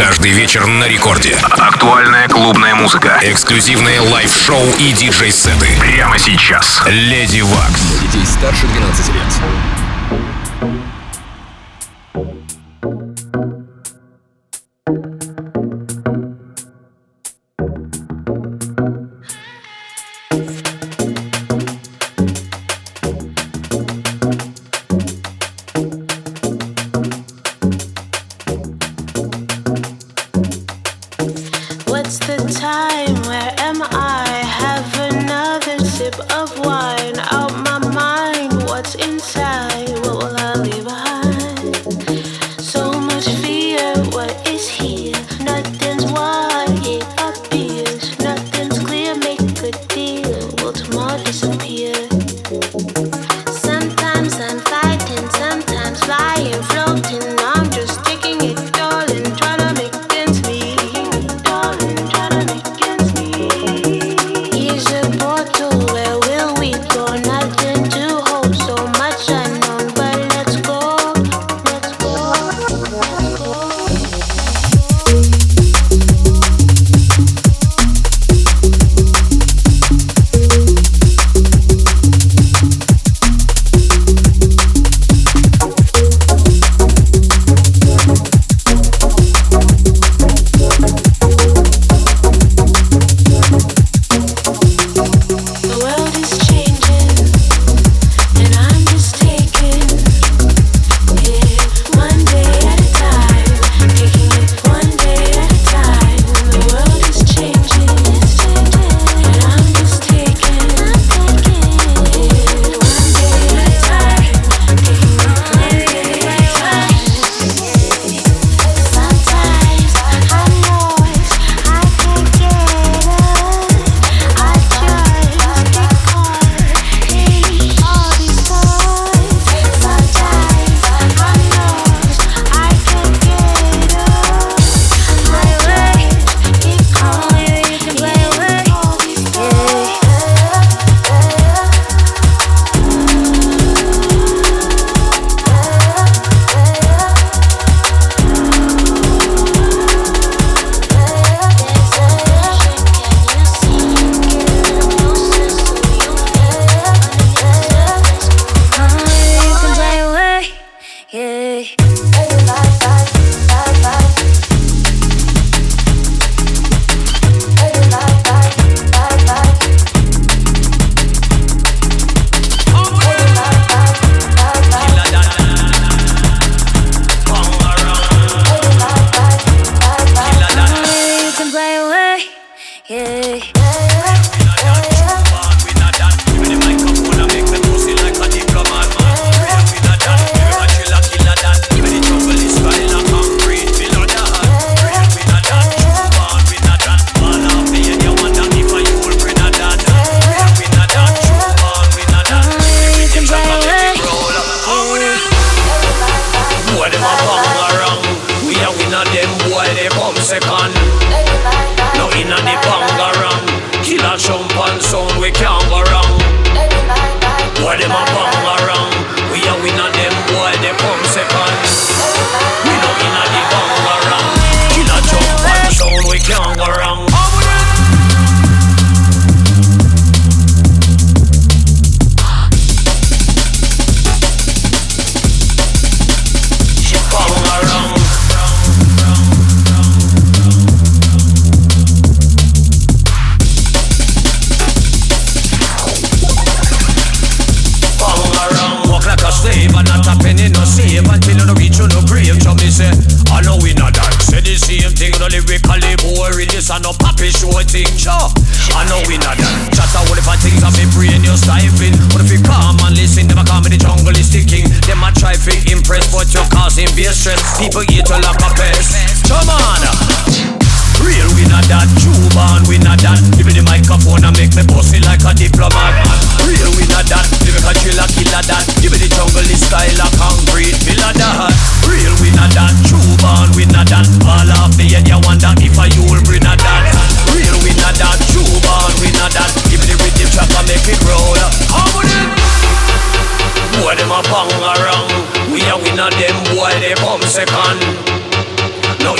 Каждый вечер на рекорде. Актуальная клубная музыка. Эксклюзивные лайв-шоу и диджей-сеты. Прямо сейчас. Lady Waks. Детей старше 12 лет.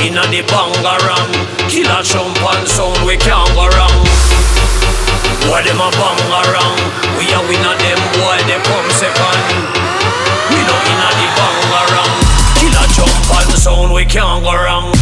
inna the bangarang. Killer champagne sound, we can't go wrong. Why them a bangarang? We a winna them, boy they come second. We no inna the bangarang. Killer champagne sound, we can't go wrong.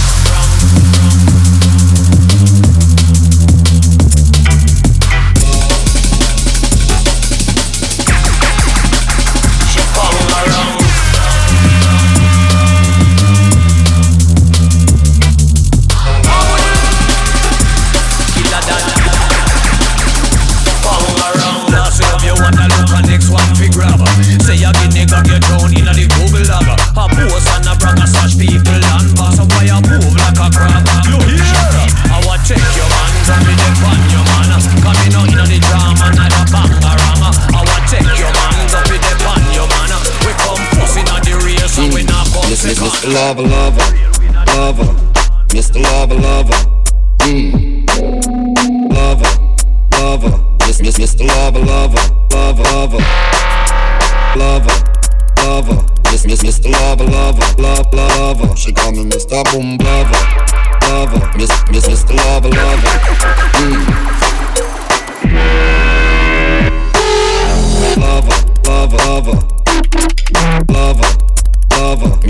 Mr. Lover, Lover, Lover, Mr. Lover, Lover, Lover, Lover, Mr. Lover, Lover, Lover, Lover, Lover, Lover, Mr. Lover, Lover, Lover, Lover, she call me Mr. Boom Lover, Lover, Mr. Lover, Lover, Lover, Lover, Lover, Lover, Mr. Lover, Lover, Lover, Lover, Mr.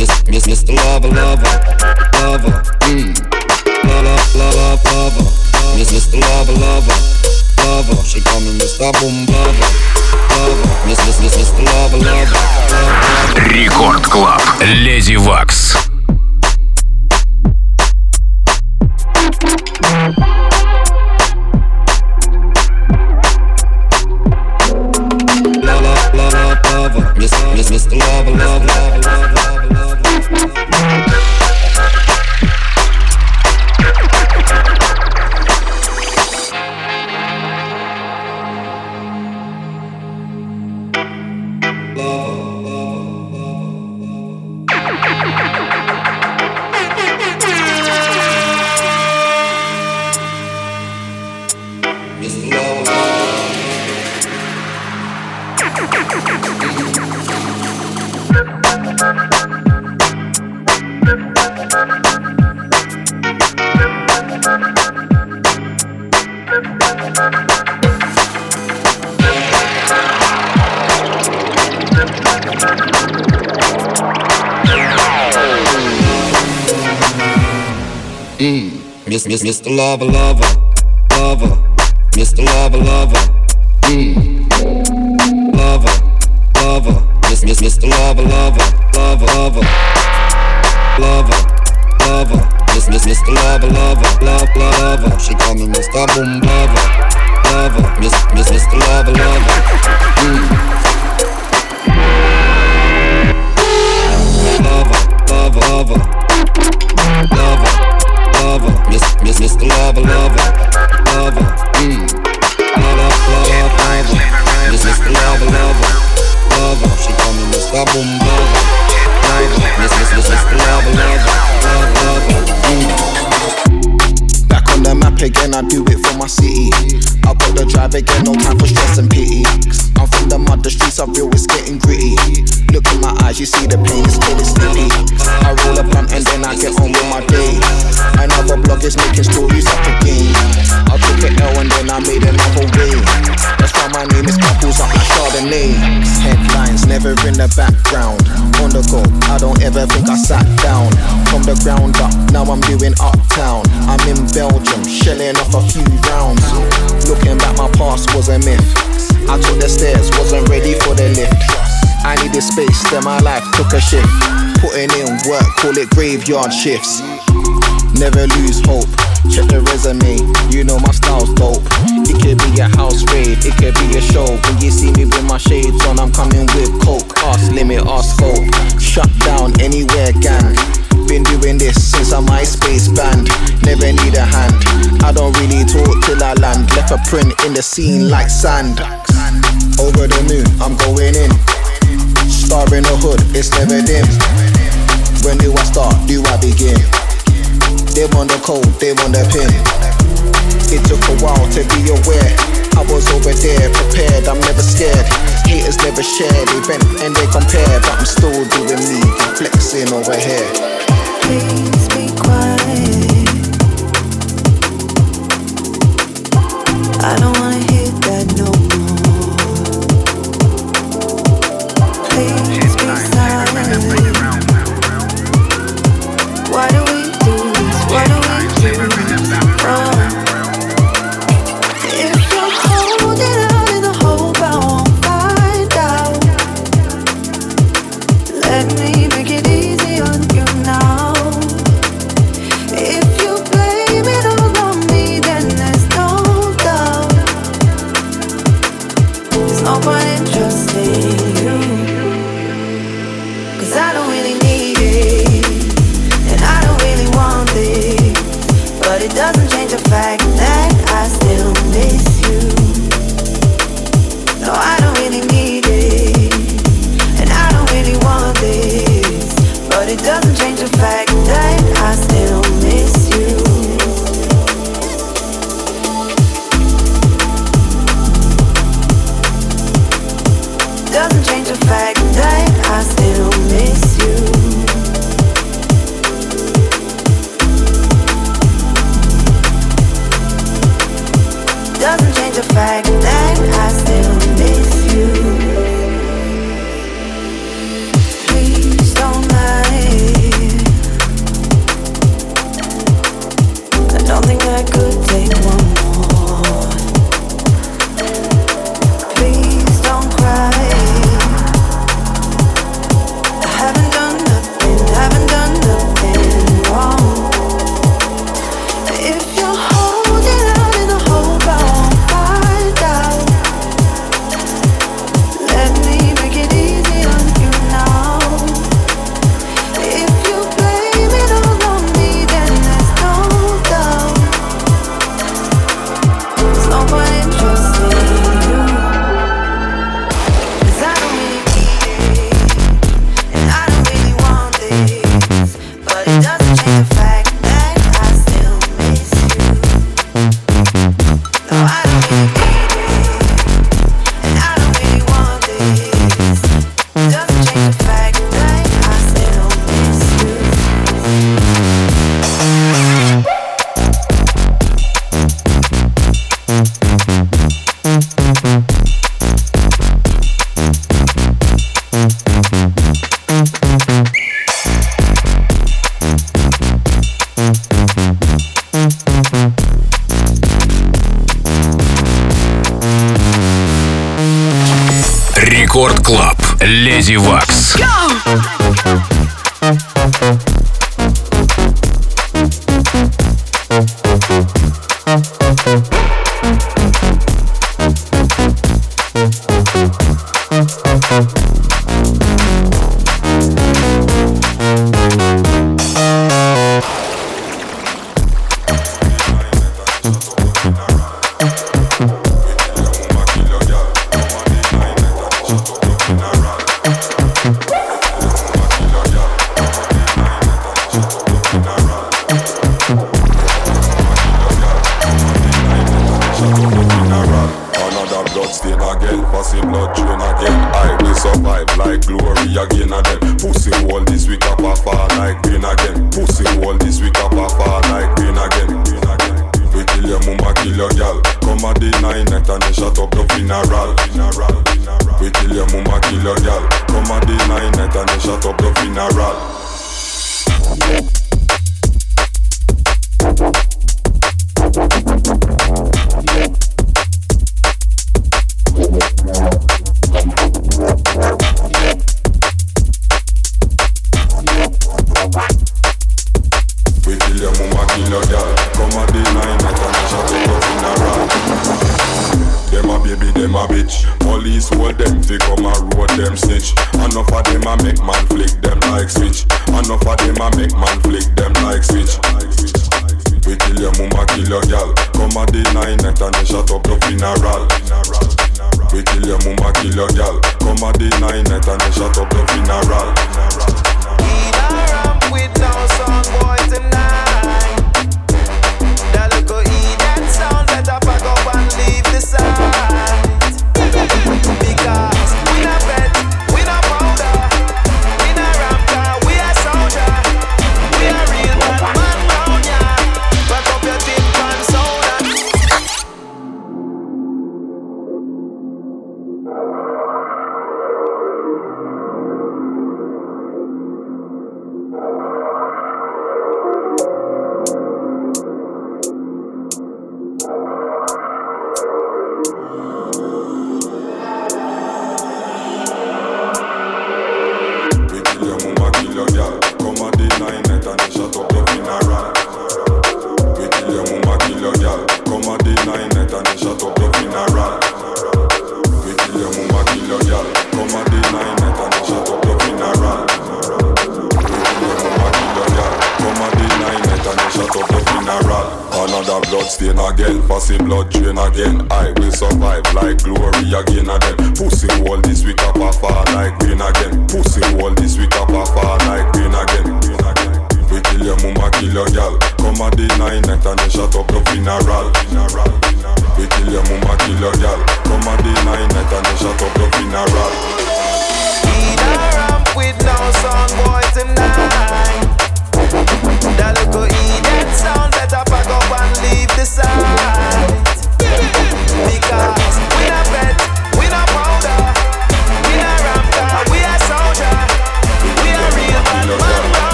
Lover, Lover, Lover, she call me Mr. Boom Lover, Lover, Mr. Lover, Lover. Record Club, Lady Waks. Lover, Mr. Lover, Lover, Lover. Mr. Lover, Lover, Lover, Mr. Lover, Lover, Lover, Lover, Mr. Lover, Lover, Lover, Lover, Lover, Lover, Mr. Lover, Lover, Lover, Lover, she call me Mr. Boom Lover, Lover, Mr. Lover, Lover, Lover, Lover, Lover, Lover. Lover, Mr. Lover, Lover, Lover, Lover, Lover, Mr. Lover, Lover, Lover, she call me Mr. Boom Lover, Lover, Mr. Lover, Lover, Lover. Back on the map again, I do it for my city. I got the drive again, no time for stress and pity. I'm from the mud, the streets are real, it's getting gritty. Look in my eyes, you see the pain, it's still it's sticky. I roll a blunt and then I get on with my day. Another block is making stories up again. I took an L and then I made another way. That's why my name is Kapuza, I'm Chardonnay. Headlines never in the background. On the go, I don't ever think I sat down. From the ground up, now I'm doing uptown. I'm in Belgium, shelling off a few rounds. Looking back, my past was a myth. I took the stairs, wasn't ready for the lift. I needed space, then my life took a shift. Putting in work, call it graveyard shifts. Never lose hope, check the resume, you know my style's dope. It could be a house raid, it could be a show. When you see me with my shades on, I'm coming with coke. Ask limit, ask scope, shut down anywhere gang. Been doing this since I'm MySpace banned. Never need a hand, I don't really talk till I land. Left a print in the scene like sand. Over the moon, I'm going in. Star in the hood, it's never dim. When do I start, do I begin? They want the code, they want the pin. It took a while to be aware I was over there, prepared, I'm never scared. Haters never share, they bent and they compare. But I'm still doing me, flexing over here. Please be quiet. Record Club, Lady Waks.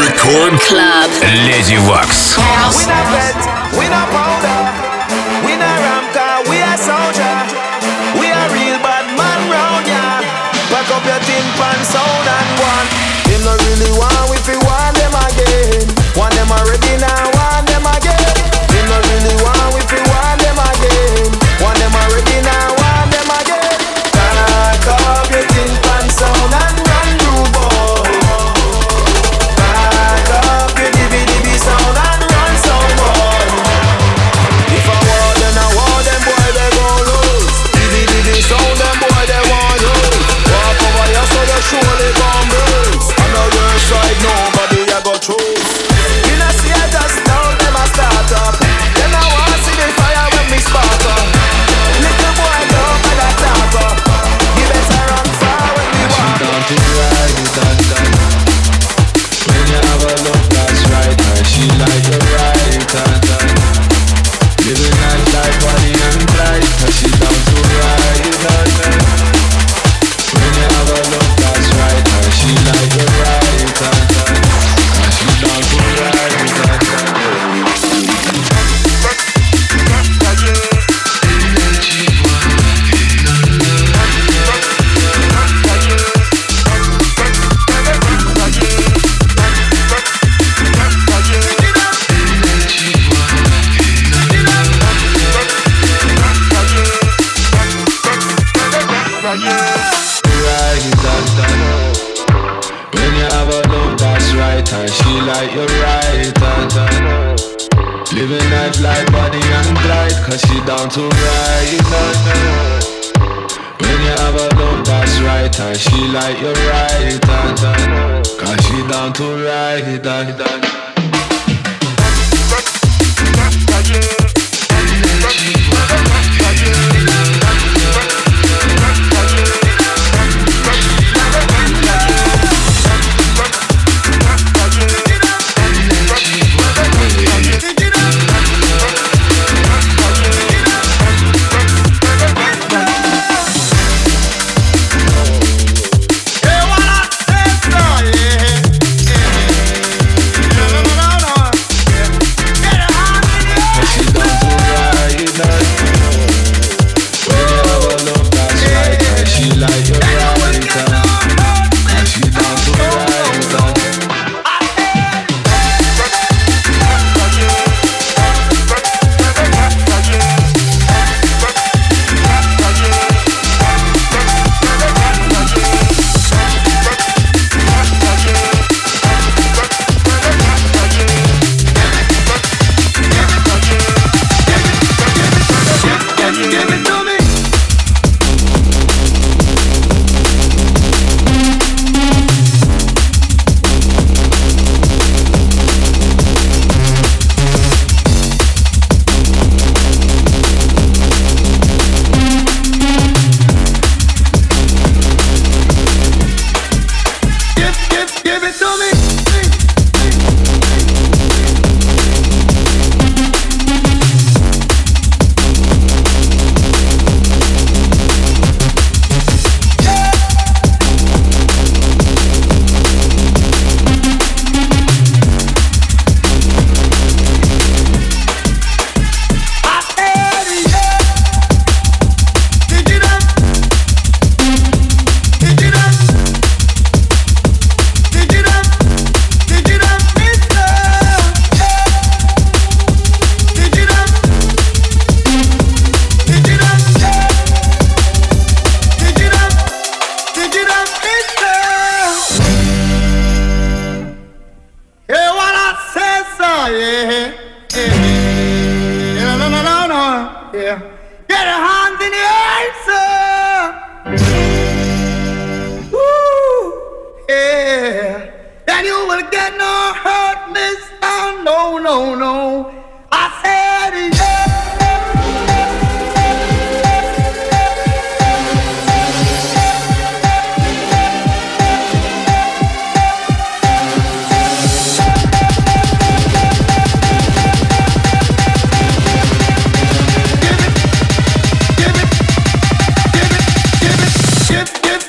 Record Club. Lady Waks. We not pet, we not powder, we not ramka, we are soldier. We are real bad man round ya. Pack up your tin pan sound and one. Them not really want if you want them again. Want them already now, want them again. Them not really want if you want them again. Want them already now, want them again. Pack up your tin pan sound and run through boy. Surely bomb rules. On the worst side nobody I got choose. In a theater down them a start up. Then I wanna see the fire when me spark up. Little boy don't I got talk up. He better run far when we walk up. She down to ride it and down. When you have a look that's right. And she like to ride it and down. Living that life body and blind. And she down to ride it and down. When you have a look. She like a ride, ta-ta. She like a ride, ta-ta. She like your right hand. Living life like body and glide. Cause she down to ride hand. When you have a love that's right hand. She like your right hand. Cause she down to ride hand.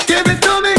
Give it to me.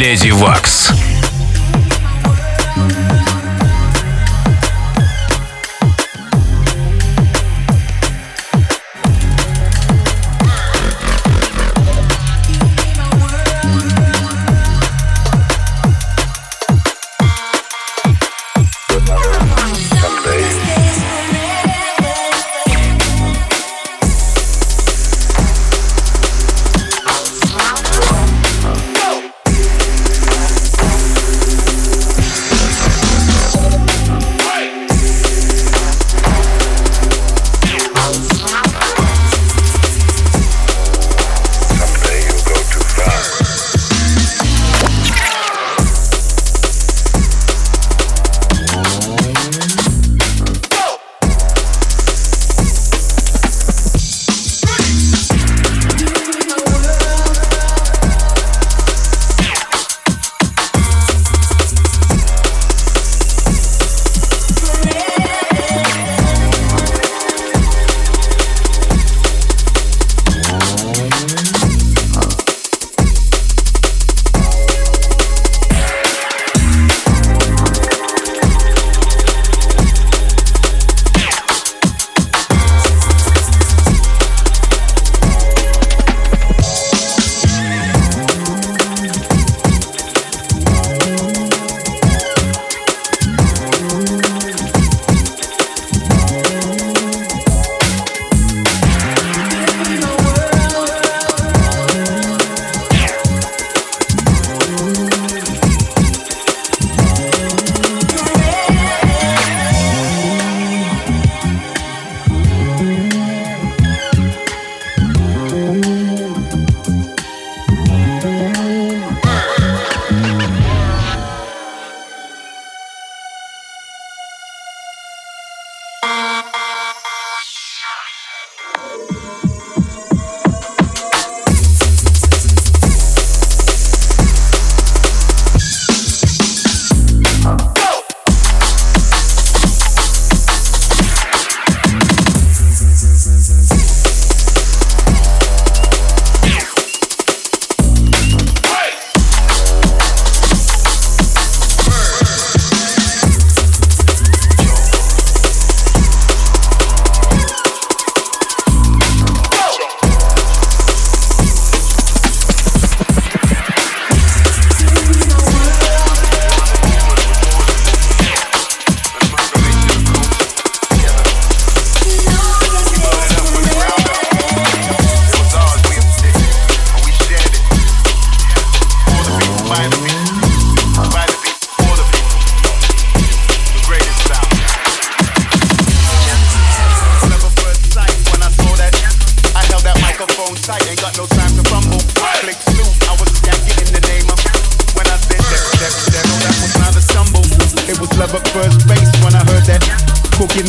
Lady Waks.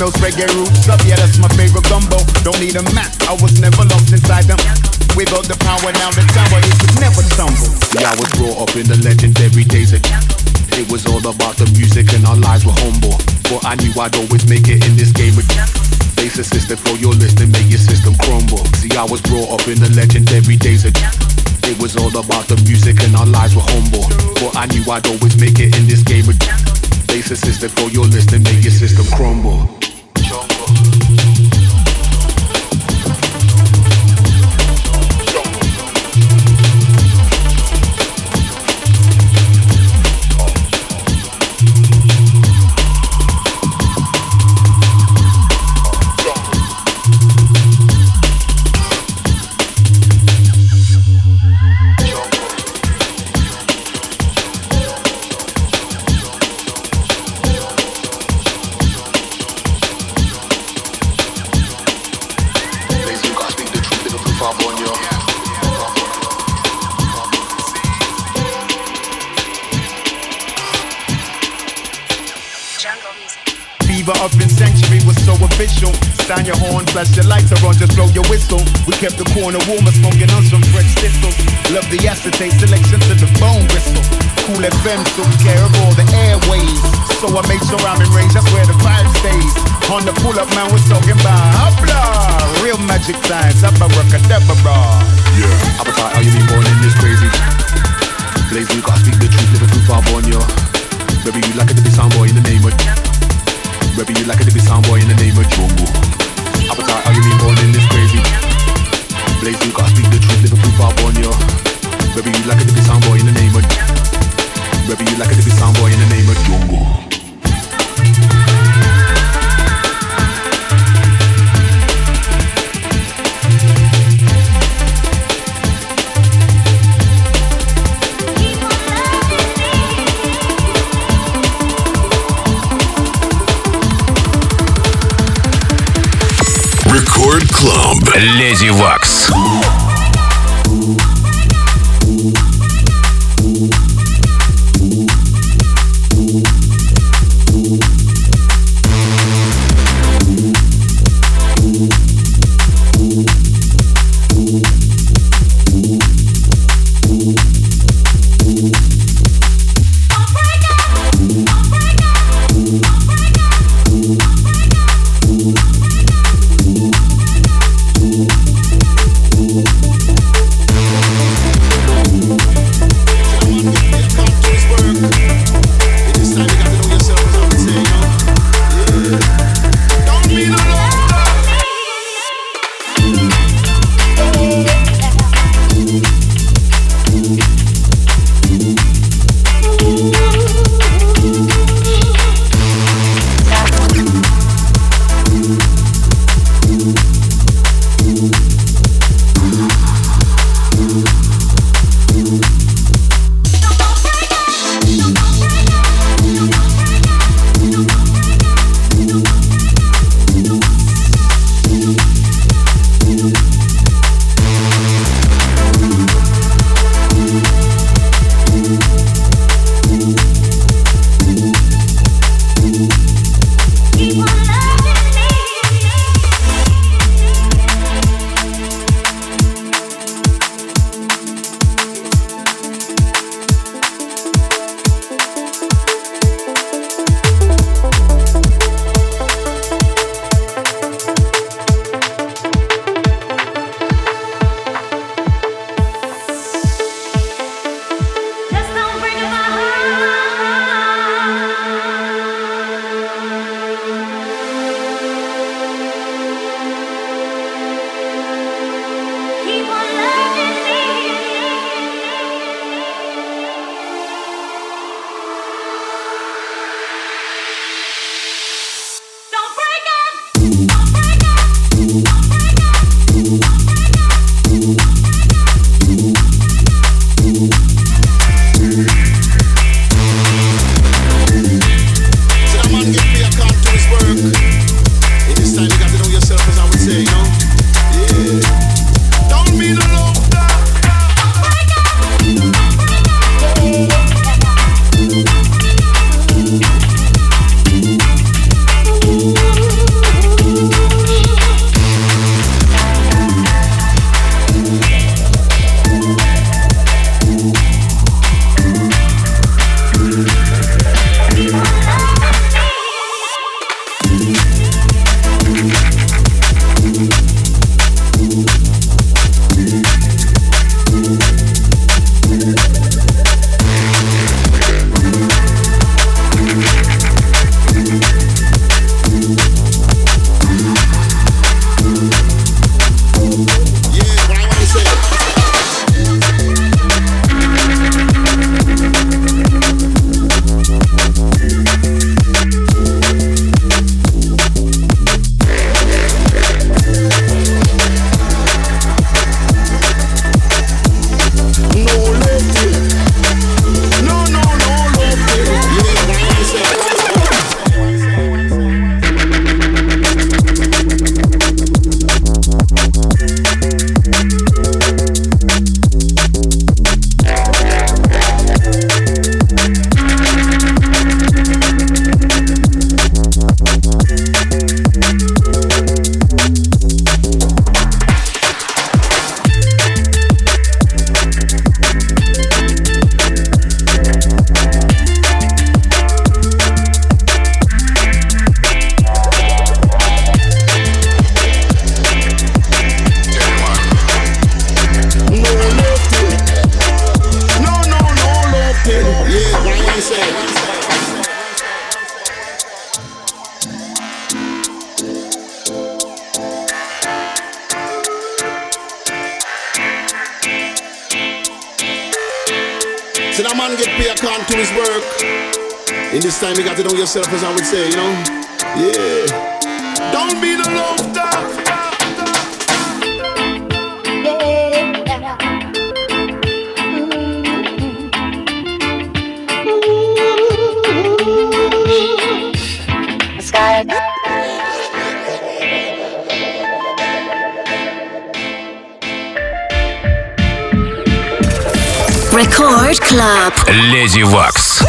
milk, reggae roots up, yeah, that's my favorite gumbo. Don't need a map, I was never lost inside them. Without the power, now the tower, it could never tumble. I was brought up in the legendary days of it was all about the music and our lives were humble. But I knew I'd always make it in this game again. Face a system for your list and make your system crumble. See, I was brought up in the legendary days of it was all about the music and our lives were humble. But I knew I'd always make it in this game again. Face a system for your list and make your system crumble. Down your horn, flash your lights around, just blow your whistle. We kept the corner warmer, smoking on some fresh thistles. Love the acetate selection to the bone whistle. Cool FM took care of all the airways, so I made sure I'm in range, that's where the vibe stays. On the pull-up man, we're talking about hopla. Real magic times, I'm a rock-a-dabba-bra. Yeah, I'm a fight, how you be born in this crazy? Blaze, you gotta speak the truth, living too far born, yo. Baby, you like it to be sound boy in the name of... Baby, you like it to be sound boy in the name of Jungle. Avatar, how you mean all in this crazy? Blaze, you gotta speak the truth, live a proof up on you. Baby, you like it to be sound boy in the name of... Baby, you like it to be sound boy in the name of Jungle. Record Club. Lady Waks. We'll be right back. See that man get paid according to his work. In this time you got to know yourself, as I would say, you know. Yeah. Don't be the loafer. Record Club. Lady Waks.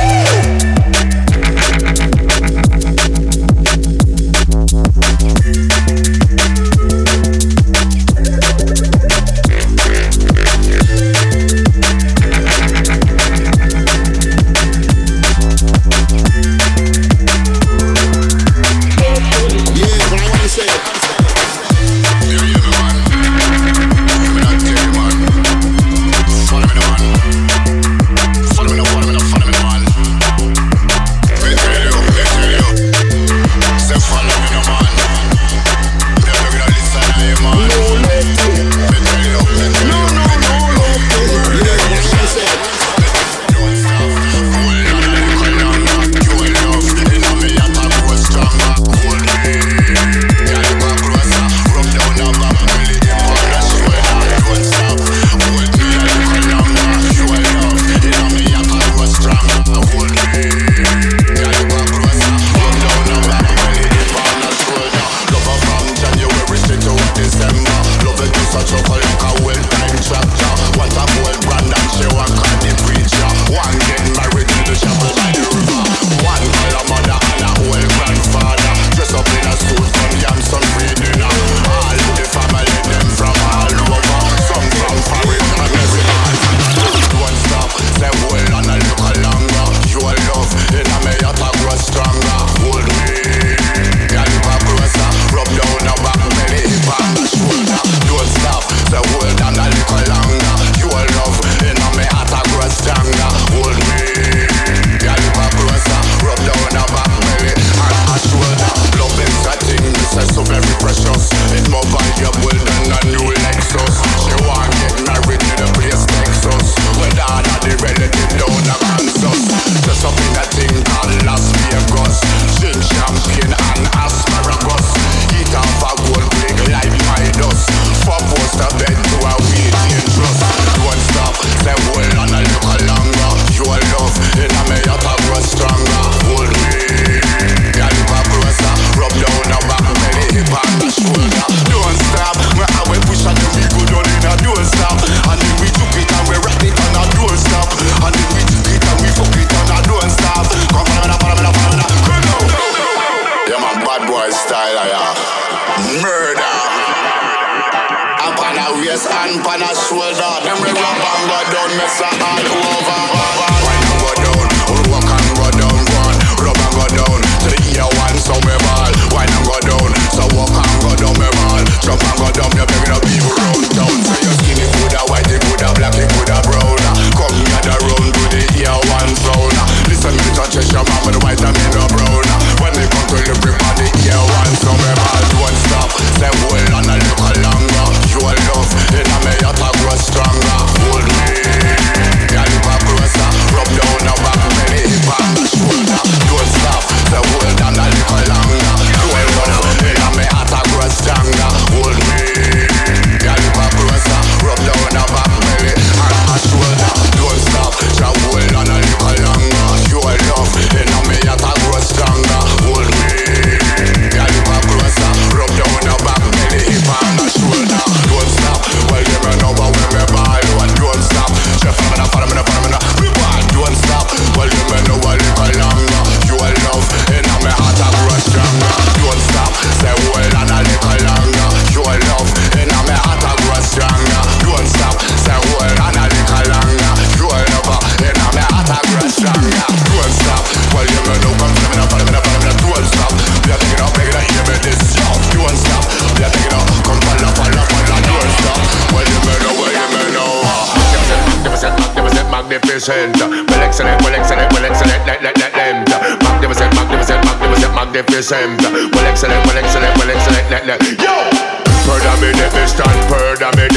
Perdamid,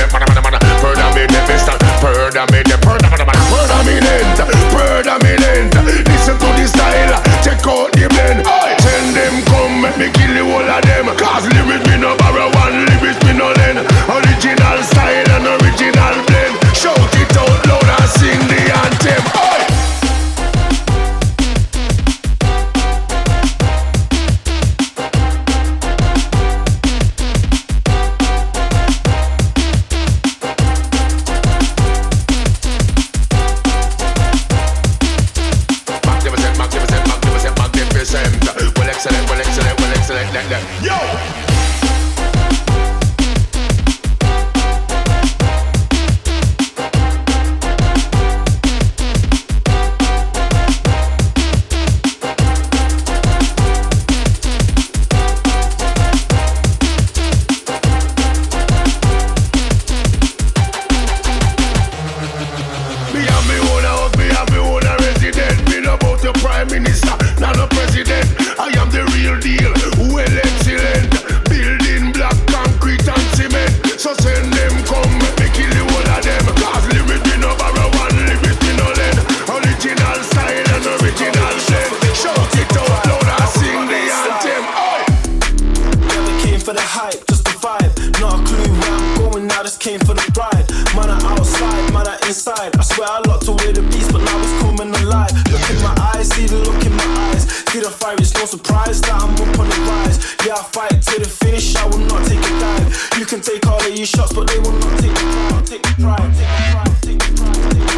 to me where I'm going now, this came for the pride. Man are outside, man are inside. I swear I locked away the beast, but now it's coming alive. Look in my eyes, see the look in my eyes. See the fire, it's no surprise that I'm up on the rise. Yeah, I fight to the finish, I will not take a dive. You can take all of your shots, but they will not take the pride, take the pride, take the pride, take the pride, take the pride.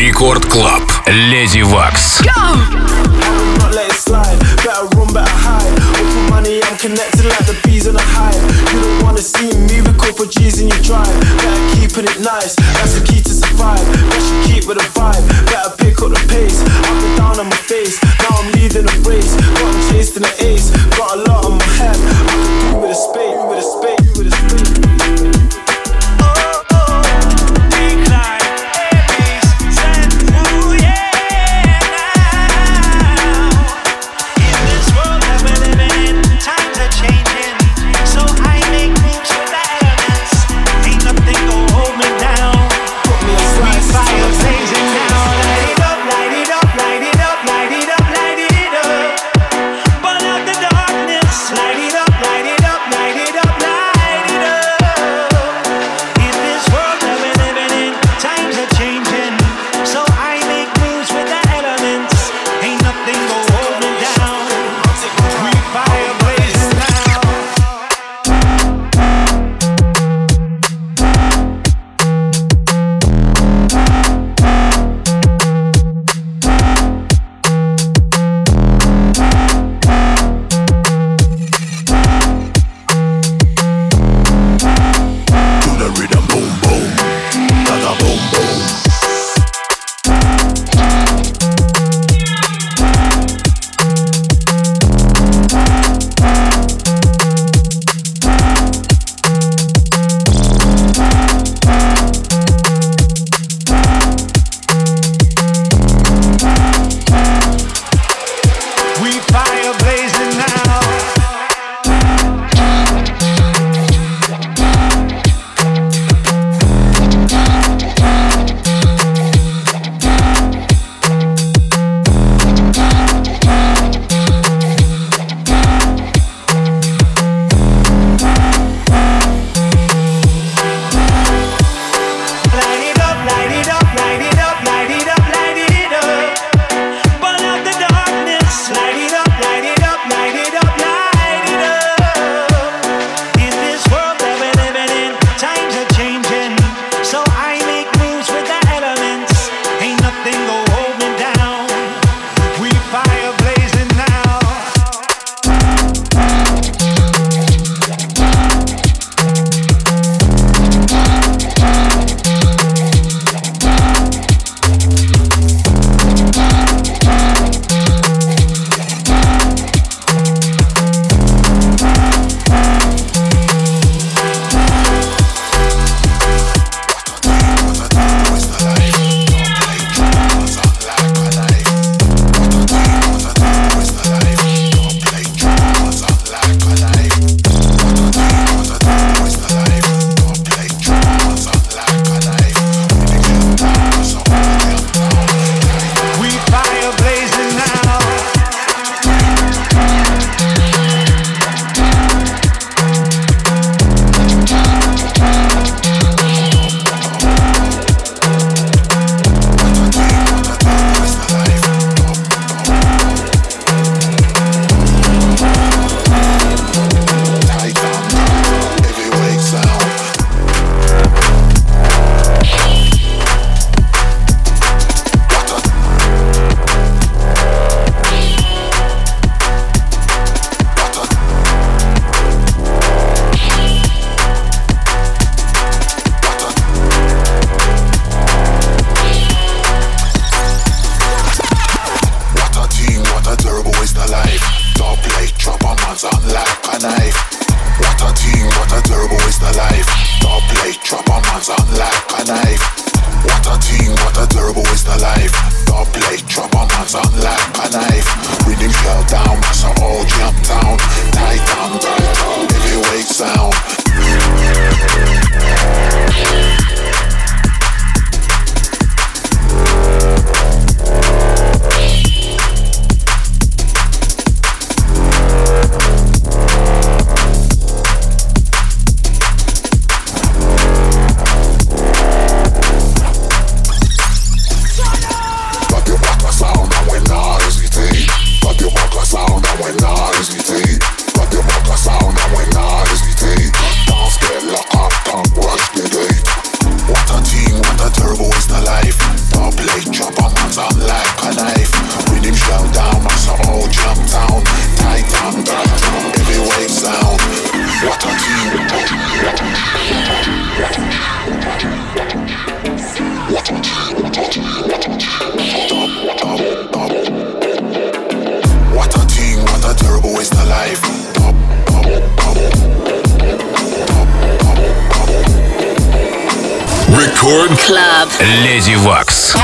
Record Club, Lady Waks. Connected like the bees in a hive. You don't wanna see me, we call for G's in your drive. Better keeping it nice, that's the key to survive. Better keep with a vibe, better pick up the pace. I've been down on my face, now I'm leading a race. Got them chased in the ace, got a lot on my head. I can do with a spade, you with a spade, you with a spade. What a terrible waste of life. Top play, chop a man's on like a knife. What a thing, what a terrible waste of life. Don't play, drop a man's on like a knife. With him fell down, that's so all jump down. Tight down, heavyweight sound. Record Club. Lady Waks.